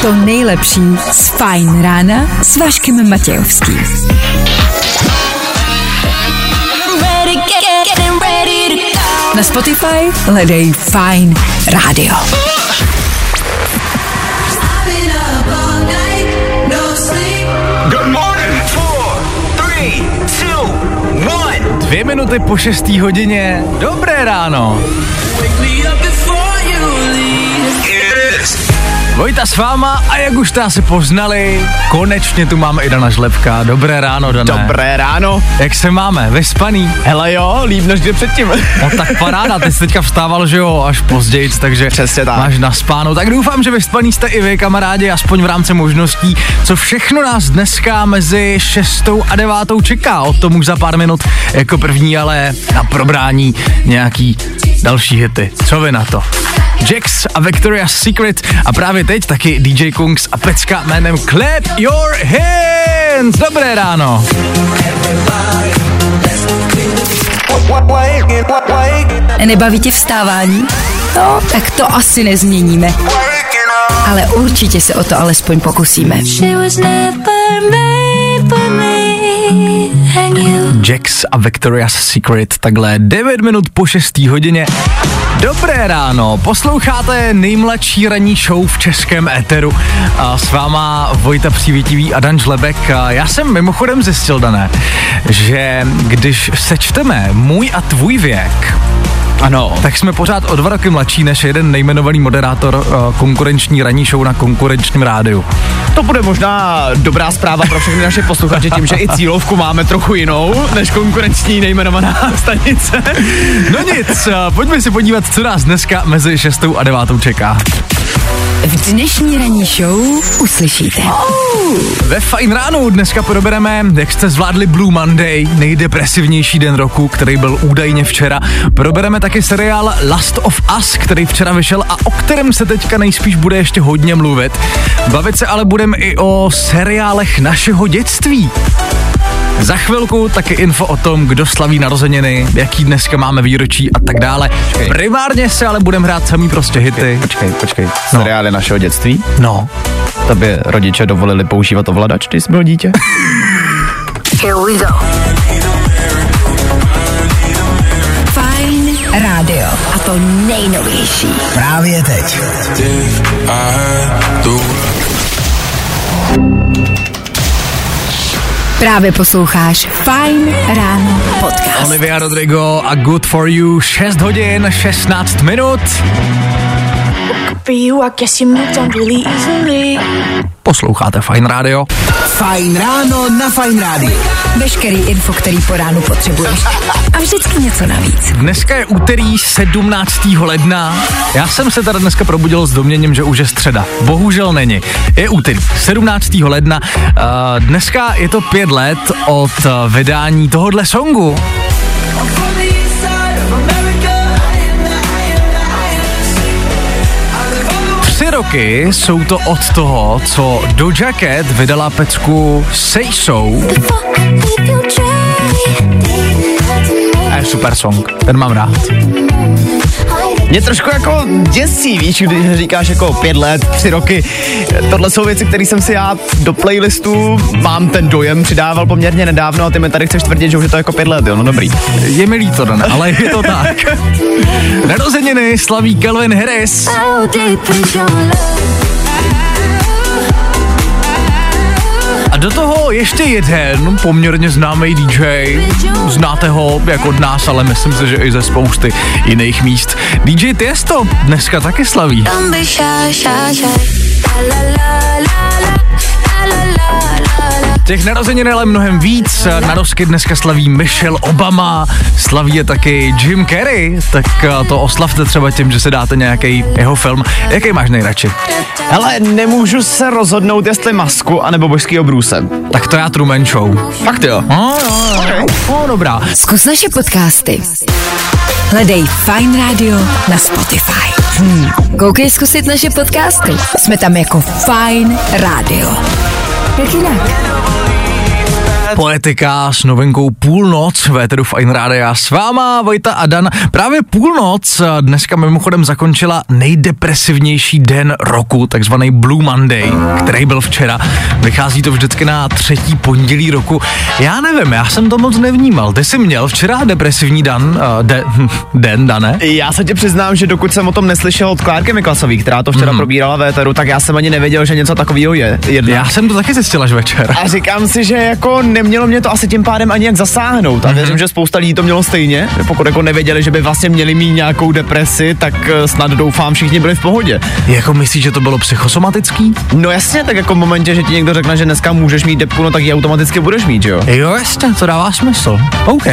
To nejlepší z Fajn rána s Vaškem Matějovským. Na Spotify hledej Fajn rádio. Good morning. 4, 3, 2, 1. 5:02 Dobré ráno. Vojta s váma, a jak už jste asi poznali, konečně tu máme i Dana Žlebka. Dobré ráno, Dané. Dobré ráno. Jak se máme? Vyspaný? Hele jo, líp než kdy předtím. No tak paráda, ty jsi teďka vstával, že jo, až později, takže přesně tak. Máš naspáno. Tak doufám, že vyspaný jste i vy, kamarádi, aspoň v rámci možností, co všechno nás dneska mezi 6. a 9. čeká. O tom už za pár minut jako první, ale na probrání nějaký další hity. Co vy na to? Jax a Victoria's Secret a právě teď taky DJ Kungs a pecka jménem Clap Your Hands. Dobré ráno. Nebaví tě vstávání? No, tak to asi nezměníme. Ale určitě se o to alespoň pokusíme. Jax a Victoria's Secret, takhle 5:09 Dobré ráno, posloucháte nejmladší ranní show v českém éteru. A s váma Vojta Přivětivý a Dan Žlebek. A já jsem mimochodem zjistil, Dané, že když sečteme můj a tvůj věk, ano, tak jsme pořád o 2 roky mladší než jeden nejmenovaný moderátor konkurenční ranní show na konkurenčním rádiu. To bude možná dobrá zpráva pro všechny naše posluchače, tím, že i cílovku máme trochu jinou než konkurenční nejmenovaná stanice. No nic, pojďme si podívat, co nás dneska mezi 6. a 9. čeká. V dnešní ranní show uslyšíte. Ve Fajn ránu dneska probereme, jak jste zvládli Blue Monday, nejdepresivnější den roku, který byl údajně včera. Probereme taky seriál Last of Us, který včera vyšel a o kterém se teďka nejspíš bude ještě hodně mluvit. Bavit se ale budeme i o seriálech našeho dětství. Za chvilku taky info o tom, kdo slaví narozeniny, jaký dneska máme výročí a tak dále. Počkej. Primárně se ale budeme hrát samý prostě hity. Počkej. No. Seriály našeho dětství? No. Tobě rodiče dovolili používat ovladač, když jsi byl dítě? Here we go. Fajn rádio. A to nejnovější. Právě teď. Právě posloucháš Fajn ráno podcast. Olivia Rodrigo a Good For You, 6:16 Posloucháte Fajn rádio. Fajn ráno na Fajn rádiu. Veškerý info, který po ránu potřebuješ. A vždycky něco navíc. Dneska je úterý 17. ledna. Já jsem se teda dneska probudil s domněním, že už je středa. Bohužel není. Je úterý 17. ledna. Dneska je to 5 let od vydání tohodle songu. Roky jsou to od toho, co Doja Cat vydala pecku Say So. A je super song, ten mám rád. Mě trošku jako děsí, víš, když říkáš jako 5 let, 3 roky. Tohle jsou věci, které jsem si já do playlistu, mám ten dojem, přidával poměrně nedávno a ty mi tady chceš tvrdit, že už je to jako 5 let, jo, no dobrý. Je mi líto, Dan, ale je to tak. Narozeniny slaví Calvin Harris. A do toho ještě jeden poměrně známý DJ, znáte ho jak od nás, ale myslím si, že i ze spousty jiných míst. DJ Tiësto dneska taky slaví. Těch narozenin je mnohem víc, narozky dneska slaví Michelle Obama, slaví je taky Jim Carrey, tak to oslavte třeba tím, že se dáte nějaký jeho film. Jaký máš nejradši? Hele, nemůžu se rozhodnout, jestli Masku, anebo Božský obrůse. Tak to já Truman Show. Fakt jo? No, dobrá. Zkus naše podcasty. Hledej Fajn rádio na Spotify. Koukej zkusit naše podcasty. Jsme tam jako Fajn rádio. Jak jinak? Poetika s novinkou Půlnoc v éteru Fajn rádia s váma Vojta a Dan. Právě půlnoc dneska mimochodem zakončila nejdepresivnější den roku, takzvaný Blue Monday, který byl včera. Vychází to vždycky na třetí pondělí roku. Já nevím, já jsem to moc nevnímal. Ty jsi měl včera depresivní den, Dane? Já se ti přiznám, že dokud jsem o tom neslyšel od Klárky Miklasové, která to včera probírala v éteru, tak já jsem ani nevěděl, že něco takového je. Já jsem to taky zjistil až večer. A říkám si, že jako nemělo mě to asi tím pádem ani jak zasáhnout. A věřím, že spousta lidí to mělo stejně. Pokud jako nevěděli, že by vlastně měli mít nějakou depresi, tak snad doufám, všichni byli v pohodě. Jako myslíš, že to bylo psychosomatický? No jasně, tak jako v momentě, že ti někdo řekne, že dneska můžeš mít depku, no tak ji automaticky budeš mít, jo. Jo, jasně, to dává smysl. OK.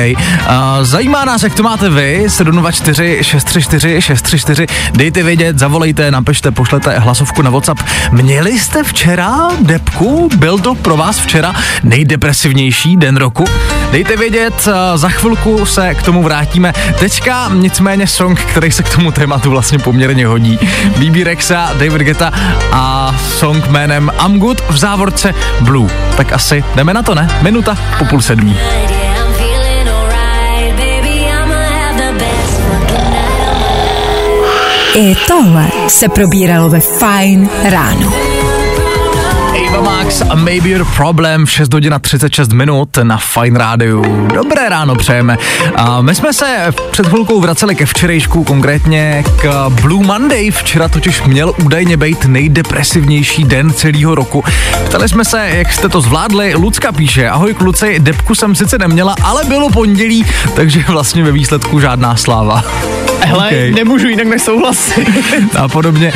Zajímá nás, jak to máte vy. 724 634 634. Dejte vědět, zavolejte, napište, pošlete hlasovku na WhatsApp. Měli jste včera depku? Byl to pro vás včera nejdepresivnější den roku? Dejte vědět, za chvilku se k tomu vrátíme. Teďka nicméně song, který se k tomu tématu vlastně poměrně hodí. Bebe Rexha, David Guetta a song jménem I'm Good v závorce Blue. Tak asi jdeme na to, ne? 6:55. I tohle se probíralo ve Fajn ráno. Max a Maybe Your Problem v 6:36 na Fajn rádiu. Dobré ráno přejeme. A my jsme se před chvilkou vraceli ke včerejšku, konkrétně k Blue Monday. Včera totiž měl údajně být nejdepresivnější den celého roku. Ptali jsme se, jak jste to zvládli. Lucka píše: ahoj kluci, depku jsem sice neměla, ale bylo pondělí, takže vlastně ve výsledku žádná sláva. Hele, okay. Nemůžu jinak než souhlasit. A podobně.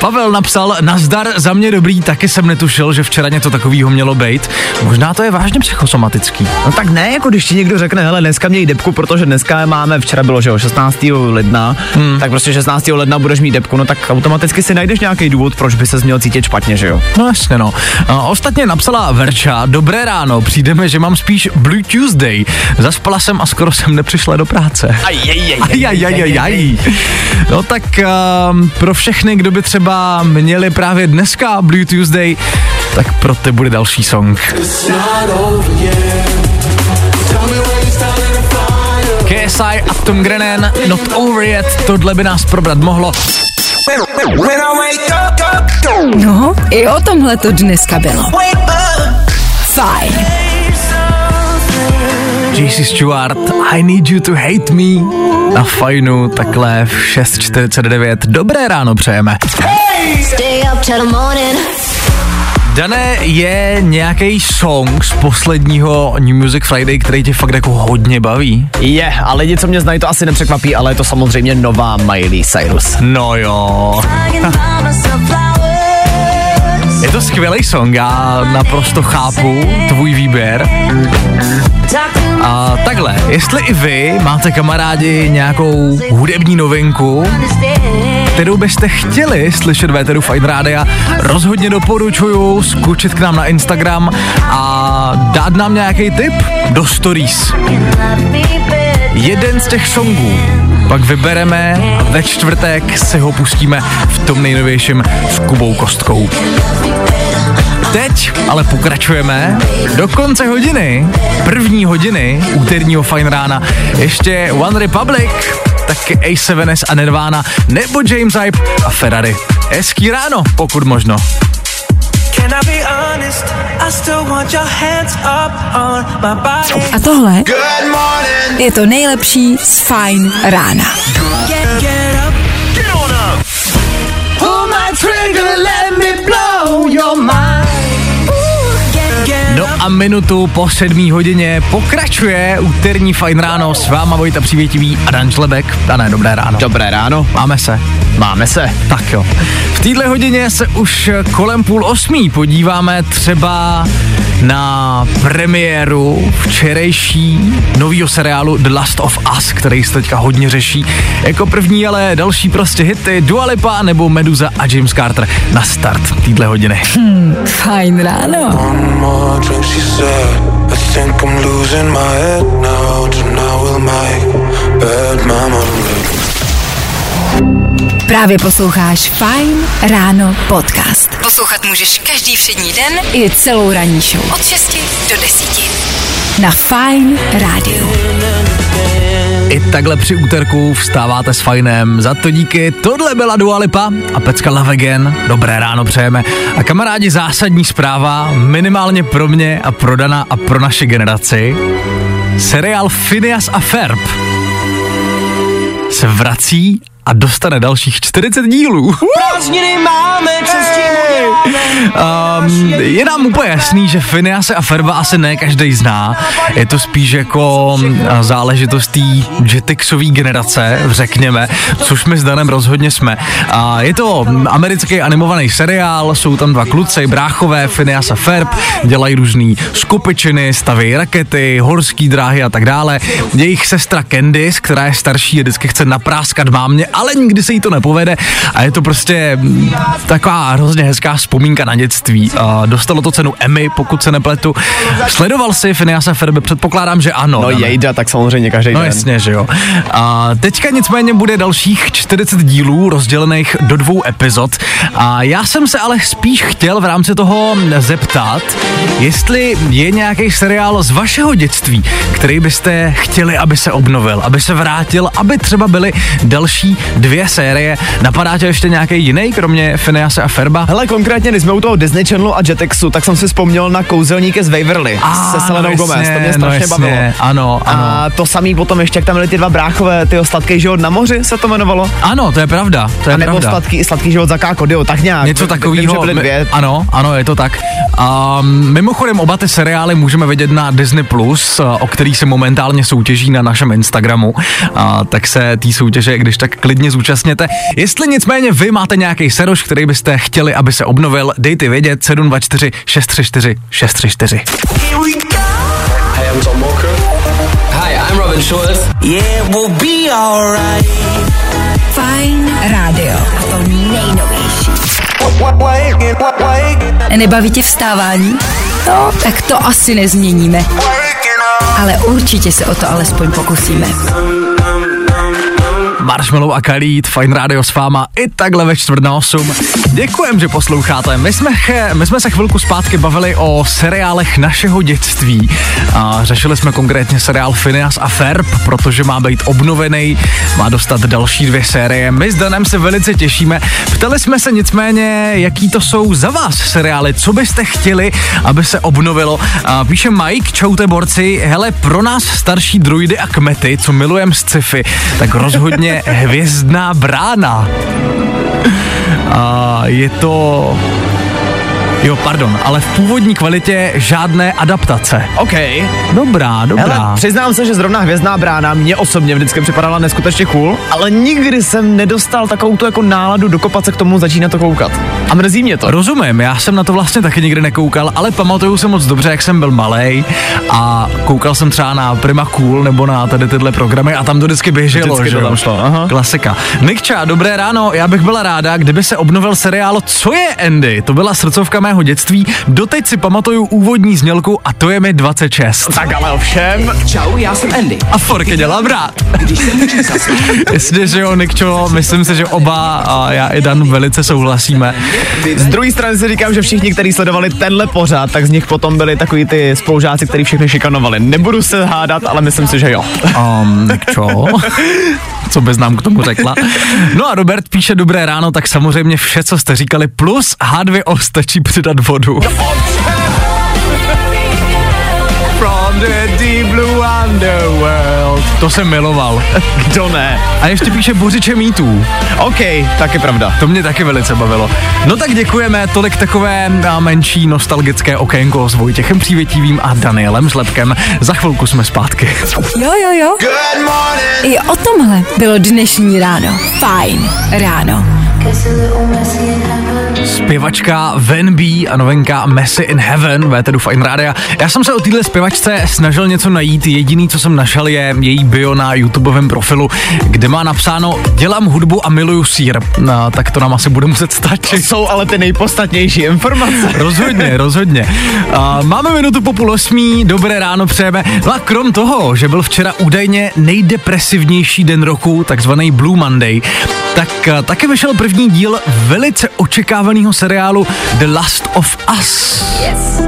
Pavel napsal: nazdar, za mě dobrý, taky jsem netušil, že včera něco takového mělo být. Možná to je vážně psychosomatický. No tak ne, jako když ti někdo řekne: hele, dneska měj depku, protože dneska máme, včera bylo, že jo, 16. ledna, tak prostě 16. ledna budeš mít depku, no tak automaticky si najdeš nějaký důvod, proč by se měl cítit špatně, že jo. No jasně, no. Ostatně napsala Verča: dobré ráno, přijdeme, že mám spíš Blue Tuesday. Zaspala jsem a skoro jsem nepřišla do práce. No tak pro všechny, kdo by třeba měli právě dneska Blue Tuesday, tak pro ty bude další song. KSI a Tom Grennan, Not Over Yet, tohle by nás probrat mohlo. No, i o tomhle to dneska bylo. Fajn. J.C. Stewart, I Need You To Hate Me. Na Fajnu takhle v 6:49. Dobré ráno přejeme. Hey! Stay up till the morning. Dané, je nějaký song z posledního New Music Friday, který tě fakt jako hodně baví? Je, a lidi, co mě znají, to asi nepřekvapí, ale je to samozřejmě nová Miley Cyrus. No jo. Je to skvělý song, já naprosto chápu tvůj výběr. A takhle, jestli i vy máte kamarádi nějakou hudební novinku, kterou byste chtěli slyšet ve éteru Fajn rádia, rozhodně doporučuju skočit k nám na Instagram a dát nám nějaký tip do stories. Jeden z těch songů pak vybereme a ve čtvrtek si ho pustíme v tom nejnovějším s Kubou Kostkou. Teď ale pokračujeme do konce hodiny, první hodiny úterního Fajn rána. Ještě One Republic, taky A7S a Nirvana, nebo James Hype a Ferrari. Hezký ráno, pokud možno. A tohle je to nejlepší z Fajn rána. No a 6:07 pokračuje úterní Fajn ráno s váma Vojta Přivětivý a Dan Žlebek. Dané, dobré ráno. Dobré ráno. Máme se. Máme se. Tak jo. V této hodině se už kolem 7:30 podíváme třeba na premiéru včerejší novýho seriálu The Last of Us, který se teďka hodně řeší. Jako první ale další prostě hity Dua Lipa nebo Meduza a James Carter na start této hodiny. Fajn ráno. Právě posloucháš Fajn ráno podcast. Poslouchat můžeš každý všední den i celou ranní show. Od 6 do 10. Na Fajn rádiu. I takhle při úterku vstáváte s Fajnem. Za to díky. Tohle byla Dua Lipa a pecka Love Again. Dobré ráno přejeme. A kamarádi, zásadní zpráva, minimálně pro mě a pro Dana a pro naši generaci. Seriál Phineas a Ferb se vrací a dostane dalších 40 dílů. Prázdniny máme, co s tím uděláme? Je nám úplně jasný, že Phinease a Ferba asi ne každej zná. Je to spíš jako záležitost té Jetixové generace, řekněme, což my s Danem rozhodně jsme. Je to americký animovaný seriál, jsou tam dva kluci, bráchové, Phineas a Ferb, dělají různý skupičiny, staví rakety, horský dráhy a tak dále. Jejich sestra Candice, která je starší, vždycky chce napráskat mámě, ale nikdy se jí to nepovede a je to prostě taková hrozně hezká vzpomínka na dětství. Dostalo to cenu Emmy, pokud se nepletu. Sledoval si Phineas a Ferb, předpokládám, že ano. No jejda, tak samozřejmě každý den. No jasně, že jo. Teďka nicméně bude dalších 40 dílů rozdělených do 2 epizod a já jsem se ale spíš chtěl v rámci toho zeptat, jestli je nějaký seriál z vašeho dětství, který byste chtěli, aby se obnovil, aby se vrátil, aby třeba byly další 2 série. Napadá tě ještě nějaký jiný, kromě Phinease a Ferba? Hele, konkrétně, když jsme u toho Disney Channelu a Jetixu, tak jsem si vzpomněl na Kouzelníky z Waverly se Selenou Gomez, to mě strašně bavilo. Ano. A to samý potom ještě, jak tam byly ty dva bráchové, tyho Sladký život na moři se to jmenovalo. Ano, to je pravda. To je a nebo pravda. Sladký život za Kákodio, tak nějak. Něco takového. Ano, je to tak. Mimochodem, oba ty seriály můžeme vidět na Disney+, o který se momentálně soutěží na našem Instagramu. Tak se té soutěže, když tak klidně zúčastněte. Jestli nicméně vy máte nějaký seroš, který byste chtěli, aby se obnovil, dejte vědět 724 634 634. Hey, I'm Tom Walker. Hi, I'm Robin Schulz. Yeah, we'll be all right. Fajn rádio. A to nejnovější. Nebaví tě vstávání? No, tak to asi nezměníme. Ale určitě se o to alespoň pokusíme. Marshmallow a Khalid, Fajn rádio s váma i takhle ve 7:45. Děkujem, že posloucháte. My jsme se chvilku zpátky bavili o seriálech našeho dětství. Řešili jsme konkrétně seriál Phineas a Ferb, protože má být obnovený, má dostat další 2 série. My s Danem se velice těšíme. Ptali jsme se nicméně, jaký to jsou za vás seriály, co byste chtěli, aby se obnovilo. Píše Mike, čaute borci, hele, pro nás starší druidy a kmety, co milujem z sci-fi, tak rozhodně Hvězdná brána. Ale v původní kvalitě žádné adaptace. OK. Dobrá. Hele, přiznám se, že zrovna Hvězdná brána mě osobně vždycky připadala neskutečně cool, ale nikdy jsem nedostal takovou tu jako náladu dokopat se k tomu začínat to koukat. A mrzí mě to. Rozumím, já jsem na to vlastně taky nikdy nekoukal, ale pamatuju se moc dobře, jak jsem byl malej a koukal jsem třeba na Prima Cool nebo na tady tyhle programy a tam to vždycky běželo. Vždycky to tam šlo. Aha. Klasika. Nikča, dobré ráno, já bych byla ráda, kdyby se obnovil seriál Co je Andy? To byla srdcovka mého dětství. Doteď si pamatuju úvodní znělku a to je mi 26. Tak ale ovšem. Čau, já jsem Andy. A forky dělám rád. Jasně, že jo, Nikčo, myslím si, že oba a já i Dan velice souhlasíme. Z druhé strany si říkám, že všichni, kteří sledovali tenhle pořád, tak z nich potom byli takový ty spolužáci, kteří všechny šikanovali. Nebudu se hádat, ale myslím si, že jo. Nikčo, co bys nám k tomu řekla? No a Robert píše dobré ráno, tak samozřejmě vše, co jste říkali, plus H2O stačí přidat vodu. From the deep blue underworld. To jsem miloval. Kdo ne? A ještě píše Bořiče mýtů. OK, tak je pravda. To mě taky velice bavilo. No tak děkujeme, tolik takové menší nostalgické okénko s Vojtěchem Přivětivým a Danielem Žlebkem. Za chvilku jsme zpátky. Jo. I o tomhle bylo dnešní ráno. Fajn ráno. Zpěvačka Van B a novinka Messy in Heaven, véteru Fajn rádia. Já jsem se o téhle zpěvačce snažil něco najít, jediný, co jsem našel, je její bio na YouTubeovém profilu, kde má napsáno dělám hudbu a miluju sír. Tak to nám asi bude muset stačit. Jsou ale ty nejpodstatnější informace. Rozhodně. Máme 7:50, dobré ráno přejeme. No a krom toho, že byl včera údajně nejdepresivnější den roku, takzvaný Blue Monday, tak taky vyšel první díl velice očekávaného seriálu The Last of Us. Yes.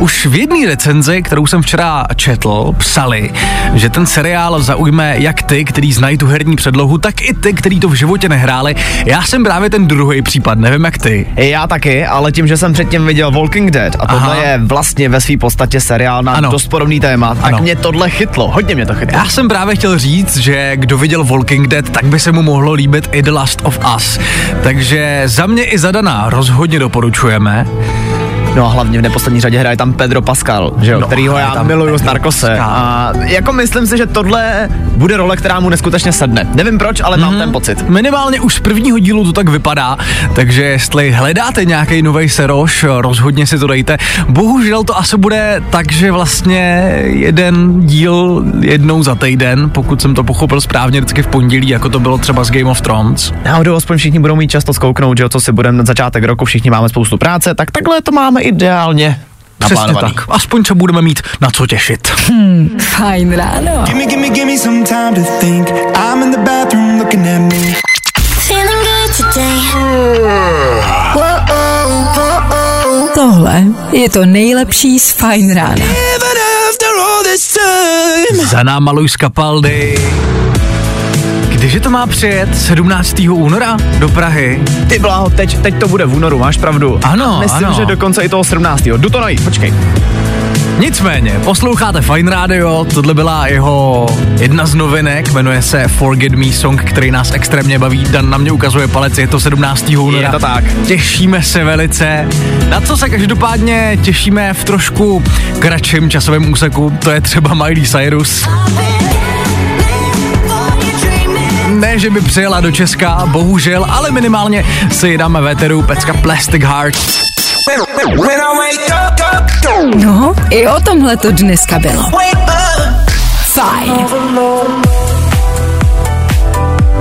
Už v jedné recenzi, kterou jsem včera četl, psali, že ten seriál zaujme jak ty, kteří znají tu herní předlohu, tak i ty, kteří to v životě nehráli. Já jsem právě ten druhý případ, nevím jak ty. Já taky, ale tím, že jsem předtím viděl Walking Dead a tohle je vlastně ve své podstatě seriál na dost podobný téma, tak mě tohle chytlo, hodně mě to chytlo. Já jsem právě chtěl říct, že kdo viděl Walking Dead, tak by se mu mohlo líbit i The Last of Us. Takže za mě i za Dana rozhodně doporučujeme. No a hlavně v neposlední řadě hraje tam Pedro Pascal, že jo, kterýho já miluju z Narcose. A jako myslím si, že tohle bude role, která mu neskutečně sedne. Nevím proč, ale mám ten pocit. Minimálně už z prvního dílu to tak vypadá, takže jestli hledáte nějaký novej seroš, rozhodně si to dejte. Bohužel to asi bude tak, že vlastně jeden díl jednou za týden, pokud jsem to pochopil správně, vždycky v pondělí, jako to bylo třeba z Game of Thrones. Náhodou aspoň všichni budou mít často zkouknout, že co si budeme začátek roku, všichni máme spoustu práce, tak takhle to máme ideálně naplánovaný. Přesně tak. Aspoň se budeme mít na co těšit. Fajn ráno. Tohle je to nejlepší z Fajn rána. Za náma Luis Capaldi. Že to má přijet 17. února do Prahy. Ty bláho, teď to bude v únoru, máš pravdu. Ano, myslím, že dokonce i toho 17. Jdu to najít, počkej. Nicméně, posloucháte Fajn rádio, tohle byla jeho jedna z novinek, jmenuje se Forget Me Song, který nás extrémně baví. Dan na mě ukazuje palec, je to 17. února. Je to tak. Těšíme se velice. Na co se každopádně těšíme v trošku kratším časovém úseku, to je třeba Miley Cyrus. Ne, že by přijela do Česka, bohužel, ale minimálně si ji dáme v éteru, pecka Plastic Heart. No, i o tomhle to dneska bylo. Fajn.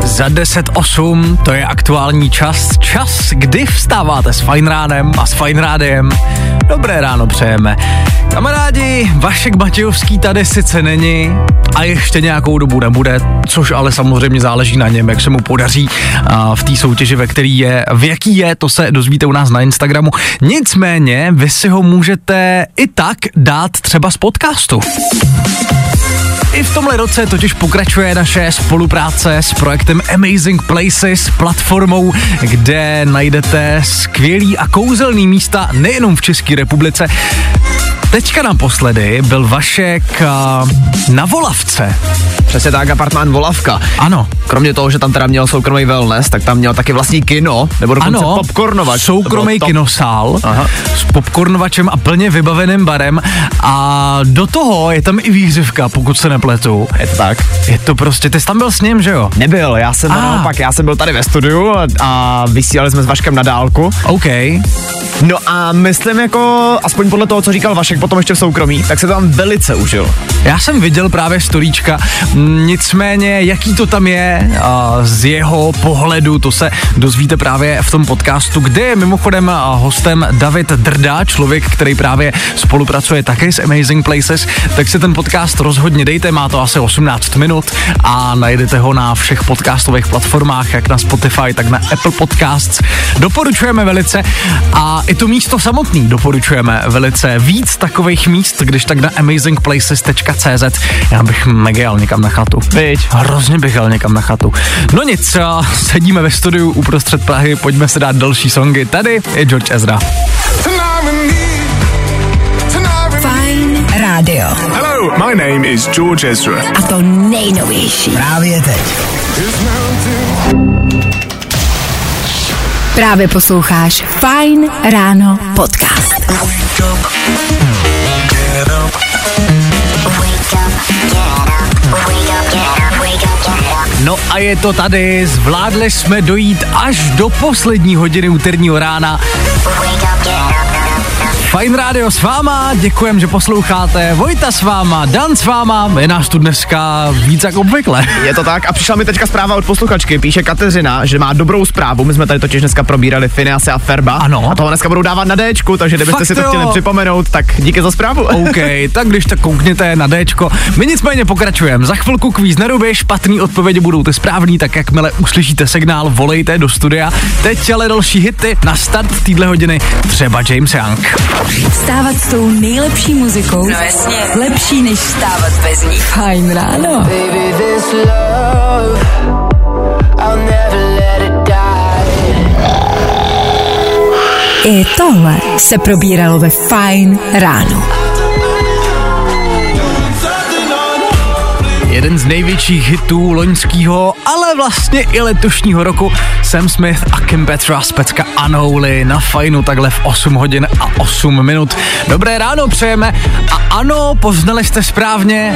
Za 10:08, to je aktuální čas, kdy vstáváte s Fajn ránem a s Fajn rádiem. Dobré ráno přejeme. Kamarádi, Vašek Matějovský tady sice není a ještě nějakou dobu nebude, což ale samozřejmě záleží na něm, jak se mu podaří v té soutěži, ve který je, v jaký je, to se dozvíte u nás na Instagramu. Nicméně, vy si ho můžete i tak dát třeba z podcastu. I v tomhle roce totiž pokračuje naše spolupráce s projektem Amazing Places, platformou, kde najdete skvělý a kouzelný místa nejenom v České republice. Teďka naposledy byl Vašek na Volavce. Přesně tak, apartmán Volavka. Ano. Kromě toho, že tam teda měl soukromý wellness, tak tam měl taky vlastní kino, nebo dokonce popcornovač. Soukromý kinosál s popcornovačem a plně vybaveným barem a do toho je tam i výhřivka, pokud se nepletu. Je to tak. Je to prostě, ty jsi tam byl s ním, že jo? Nebyl, já jsem naopak, já jsem byl tady ve studiu a vysílali jsme s Vaškem na dálku. OK. No a myslím jako, aspoň podle toho, co říkal Vašek potom ještě v soukromí, tak se tam velice užil. Já jsem viděl právě storíčka, nicméně jaký to tam je z jeho pohledu, to se dozvíte právě v tom podcastu, kde je mimochodem hostem David Drda, člověk, který právě spolupracuje také s Amazing Places, tak si ten podcast rozhodně dejte, má to asi 18 minut a najdete ho na všech podcastových platformách, jak na Spotify, tak na Apple Podcasts. Doporučujeme velice a i to místo samotný doporučujeme velice. Víc takových míst, když tak na amazingplaces.cz. Já bych mega jel někam na chatu. Hrozně bych jel někam na chatu. No nic, sedíme ve studiu uprostřed Prahy, pojďme se dát další songy. Tady je George Ezra. Fajn rádio. Hello, my name is George Ezra. A to nejnovější. Právě teď. Právě posloucháš Fajn ráno podcast. No a je to tady, zvládli jsme dojít až do poslední hodiny úterního rána. Fajn rádio s váma, děkujem, že posloucháte. Vojta s váma, Dan s váma, je nás tu dneska víc jak obvykle. Je to tak a přišla mi teďka zpráva od posluchačky, píše Kateřina, že má dobrou zprávu, my jsme tady totiž dneska probírali Phinease a Ferba. Ano. A toho dneska budou dávat na Dčku, takže kdybyste fakt si to chtěli připomenout, tak díky za zprávu. OK, tak když tak koukněte na Dčko. My nicméně pokračujeme, za chvilku kvíz nerubě, špatný odpovědi budou ty správný, tak jakmile uslyšíte signál, volejte do studia. Teď ale další hity na start téhle hodiny, třeba James Young. Vstávat s tou nejlepší muzikou, no jasně, lepší než vstávat bez ní. Fajn ráno. Baby, this love, I'll never let it die. I tohle se probíralo ve Fajn ráno. Jeden z největších hitů loňskýho, ale vlastně i letošního roku, Sam Smith a Kim Petra z pecka Unholy na Fajnu takhle v 8 hodin a 8 minut. Dobré ráno přejeme a ano, poznali jste správně,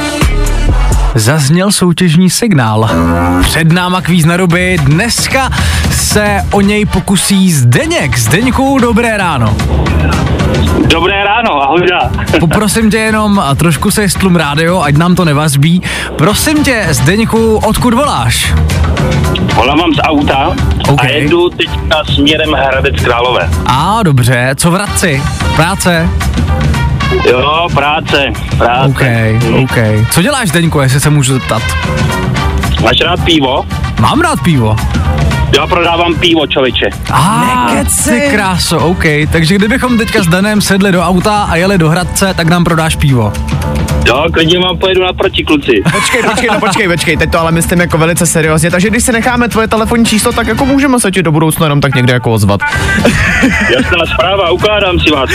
zazněl soutěžní signál. Před náma kvíz na ruby, dneska se o něj pokusí Zdeněk. Zdeňku, dobré ráno. Dobré ráno, ahoj. Poprosím tě jenom a trošku se stlum rádio, ať nám to nevazbí. Prosím tě, Zdeňku, odkud voláš? Volám vám z auta okay. A jedu teďka směrem Hradec Králové. A dobře, co v Hradci? Práce? Jo, práce. OK. Co děláš, Zdeňku, jestli se můžu zeptat? Máš rád pivo? Mám rád pivo. Já prodávám pivo, čověče. Nekeci. Kráso, OK. Takže kdybychom teďka s Danem sedli do auta a jeli do Hradce, tak nám prodáš pivo. Jo, klidně vám pojedu naproti, kluci. Počkej, teď to ale myslím jako velice seriózně, takže když si necháme tvoje telefonní číslo, tak jako můžeme se ti do budoucna jenom tak někde jako ozvat. Jasná zpráva, ukládám si vás.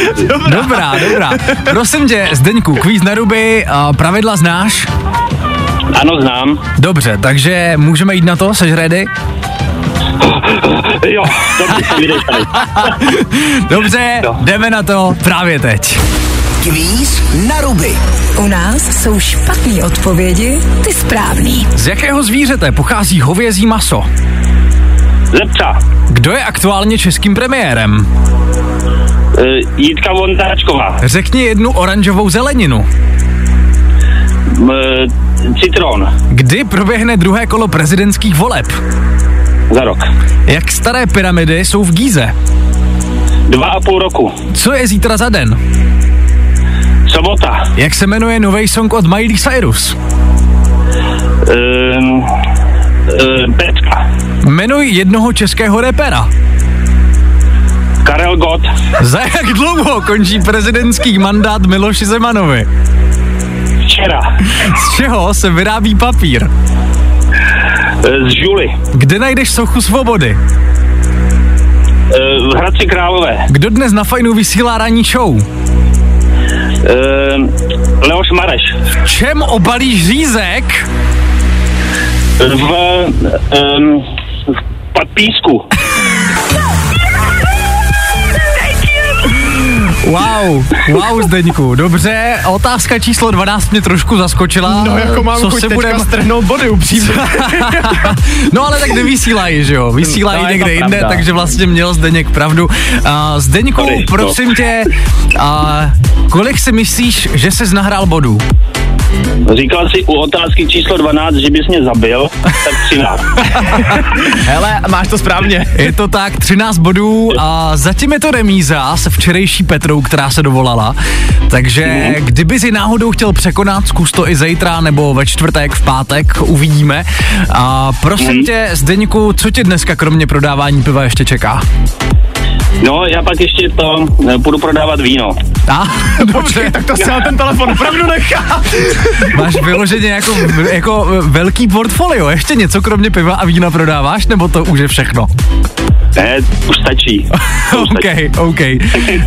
Dobrá. Prosím tě, Zdeňku, kvíz na ruby, pravidla znáš? Ano, znám. Dobře, takže můžeme jít na to, jsi ready? Jo, dobře, jdeme na to právě teď. Kvíz na ruby. U nás jsou špatné odpovědi, ty správný. Z jakého zvířete pochází hovězí maso? Ze psa. Kdo je aktuálně českým premiérem? Jitka Vontáčková. Řekni jednu oranžovou zeleninu. Citron. Kdy proběhne druhé kolo prezidentských voleb? Za rok. Jak staré pyramidy jsou v Gíze? 2,5 roku. Co je zítra za den? Sobota. Jak se jmenuje nový song od Miley Cyrus? Petka. Jmenuj jednoho českého rapera. Karel Gott. Za jak dlouho končí prezidentský mandát Miloši Zemanovi? Včera. Z čeho se vyrábí papír? Z žuly. Kde najdeš sochu svobody? V Hradci Králové. Kdo dnes na Fajnu vysílá ranní show? Leoš Mareš. V čem obalíš řízek? V papísku. Wow, Zdeňku, dobře, otázka číslo 12 mě trošku zaskočila. No jako mám chuť teďka strhnout body upřímně. No ale tak nevysílají, že jo, vysílají někde jinde, takže vlastně měl Zdeněk pravdu. Zdeňku, prosím tě, kolik si myslíš, že jsi nahrál bodů? Říkal jsi u otázky číslo 12, že bys mě zabil, tak 13. Hele, máš to správně. Je to tak, 13 bodů a zatím je to remíza se včerejší Petrou, která se dovolala. Takže kdyby si náhodou chtěl překonat, zkus to i zítra nebo ve čtvrtek, v pátek, uvidíme. A prosím tě, Zdeňku, co tě dneska kromě prodávání piva ještě čeká? No, já pak ještě to budu prodávat víno. Dobře, tak to si na ten telefon opravdu nechá. Máš vyloženě jako velký portfolio, ještě něco kromě piva a vína prodáváš, nebo to už je všechno? Ne, už stačí. OK.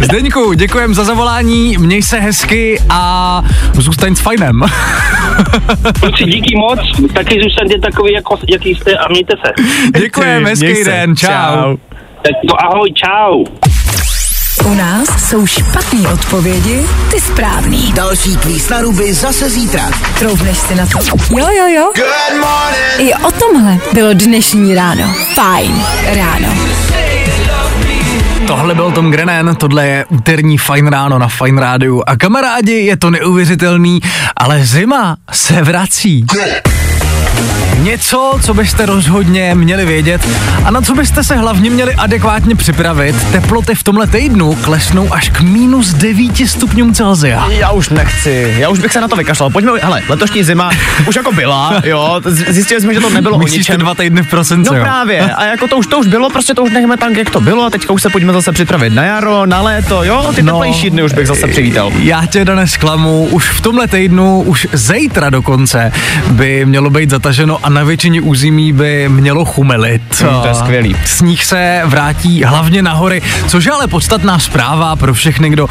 Zdeňku, děkujem za zavolání, měj se hezky a zůstaň s Fajnem. Kluci, díky moc, taky zůstaňte takový, jaký jste a mějte se. Děkujem, hezký den, čau. No ahoj, čau. U nás jsou špatné odpovědi, ty správný. Další kvíz na ruby zase zítra. Troubneš si na to? Jo. Good morning. I o tomhle bylo dnešní ráno. Fajn ráno. Tohle byl Tom Grennan, tohle je úterní Fajn ráno na Fajn rádiu. A kamarádi, je to neuvěřitelný, ale zima se vrací. Něco, co byste rozhodně měli vědět a na co byste se hlavně měli adekvátně připravit. Teploty v tomhle týdnu klesnou až k -9 stupňům Celsia. Já už nechci, já už bych se na to vykašlal. Pojďme, hele, letošní zima už jako byla, jo, zjistili jsme, že to nebylo o ničem. 2 týdny v prosinci. No právě, a jako to už bylo, prostě to už nechme tak, jak to bylo a teďka už se pojďme zase připravit na jaro, na léto, jo, ty teplejší dny už bych zase přivítal. Já tě dnes klamu, už v tomhle týdnu, už zítra dokonce by mělo být zataženo a na většině území by mělo chumelit. To je skvělý. Sníh se vrátí hlavně na hory, což je ale podstatná zpráva pro všechny, kdo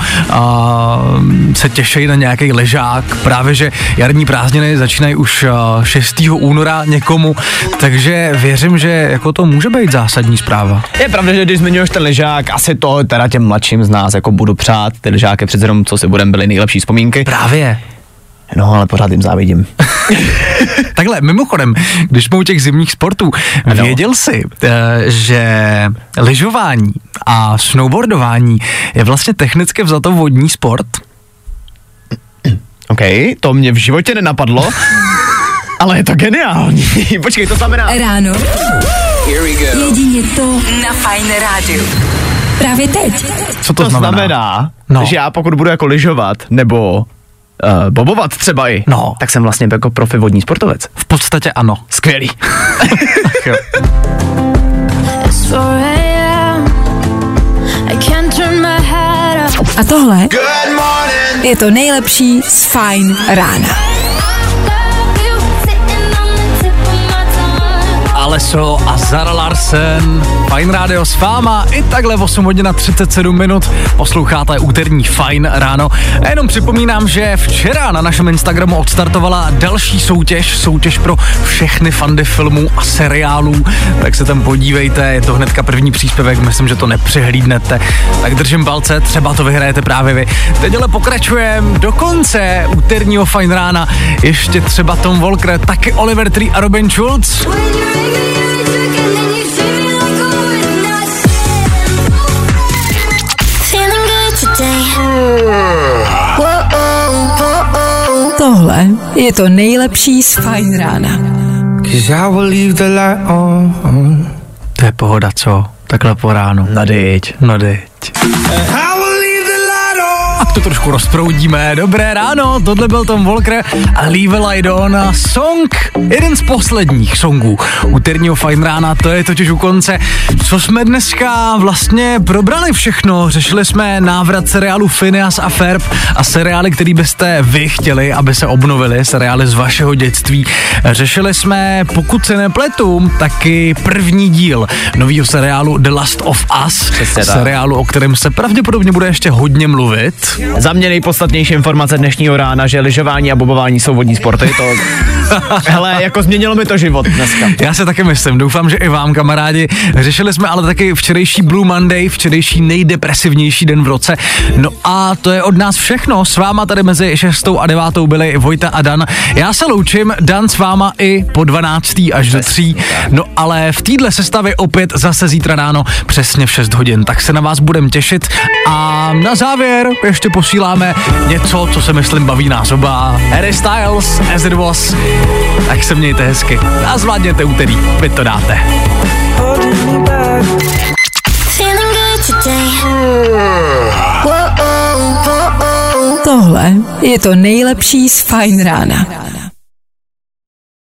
se těší na nějaký ležák. Právě, že jarní prázdniny začínají už 6. února někomu, takže věřím, že jako to může být zásadní zpráva. Je pravda, že když zmiňuješ ten ležák, asi to teda těm mladším z nás jako budu přát. Ty ležáky přece jenom, co si budem, byly nejlepší vzpomínky. Právě. No, ale pořád jim závidím. Takhle, mimochodem, když jsme u těch zimních sportů, věděl jsi, že lyžování a snowboardování je vlastně technicky vzato vodní sport? OK, to mě v životě nenapadlo, ale je to geniální. Počkej, to znamená... Ráno. Jedině to na Fajn rádiu. Právě teď. Co to znamená? To znamená, že já pokud budu jako lyžovat, nebo... bobovat třeba i, tak jsem vlastně jako profi vodní sportovec. V podstatě ano. Skvělý. A tohle je to nejlepší z Fajn rána. Aleso a Zara Larsen. Fajn rádio s váma i takhle 8:37. Posloucháte úterní Fajn ráno. A jenom připomínám, že včera na našem Instagramu odstartovala další soutěž pro všechny fandy filmů a seriálů. Tak se tam podívejte, je to hnedka první příspěvek, myslím, že to nepřehlídnete. Tak držím palce, třeba to vyhrajete právě vy. Teď ale pokračujeme do konce úterního Fajn rána. Ještě třeba Tom Walker, taky Oliver Tree a Robin Schulz. Tohle je to nejlepší z Fajn rána. To je pohoda, co? Takhle po ránu. Nadeď. A to trošku rozproudíme. Dobré ráno, tohle byl Tom Walker a Leave a Light On song. Jeden z posledních songů úterního Fajn rána, to je totiž u konce. Co jsme dneska vlastně probrali všechno? Řešili jsme návrat seriálu Phineas a Ferb a seriály, který byste vy chtěli, aby se obnovili, seriály z vašeho dětství. Řešili jsme, pokud se nepletu, taky první díl nového seriálu The Last of Us. Seriálu, o kterém se pravděpodobně bude ještě hodně mluvit. Za mě nejpodstatnější informace dnešního rána, že lyžování a bobování jsou vodní sporty. To... Hele, jako změnilo mi to život dneska. Já se taky myslím, doufám, že i vám, kamarádi. Řešili jsme ale taky včerejší Blue Monday, včerejší nejdepresivnější den v roce. No a to je od nás všechno. S váma tady mezi 6. a 9. byli Vojta a Dan. Já se loučím, Dan s váma i po 12. až do 3. No ale v téhle sestavě opět zase zítra ráno přesně v 6 hodin. Tak se na vás budem těšit a na závěr ještě posíláme něco, co se myslím baví nás oba. Harry Styles, As It Was. Tak se mějte hezky a zvládněte úterý, vy to dáte. Tohle je to nejlepší z Fajn rána.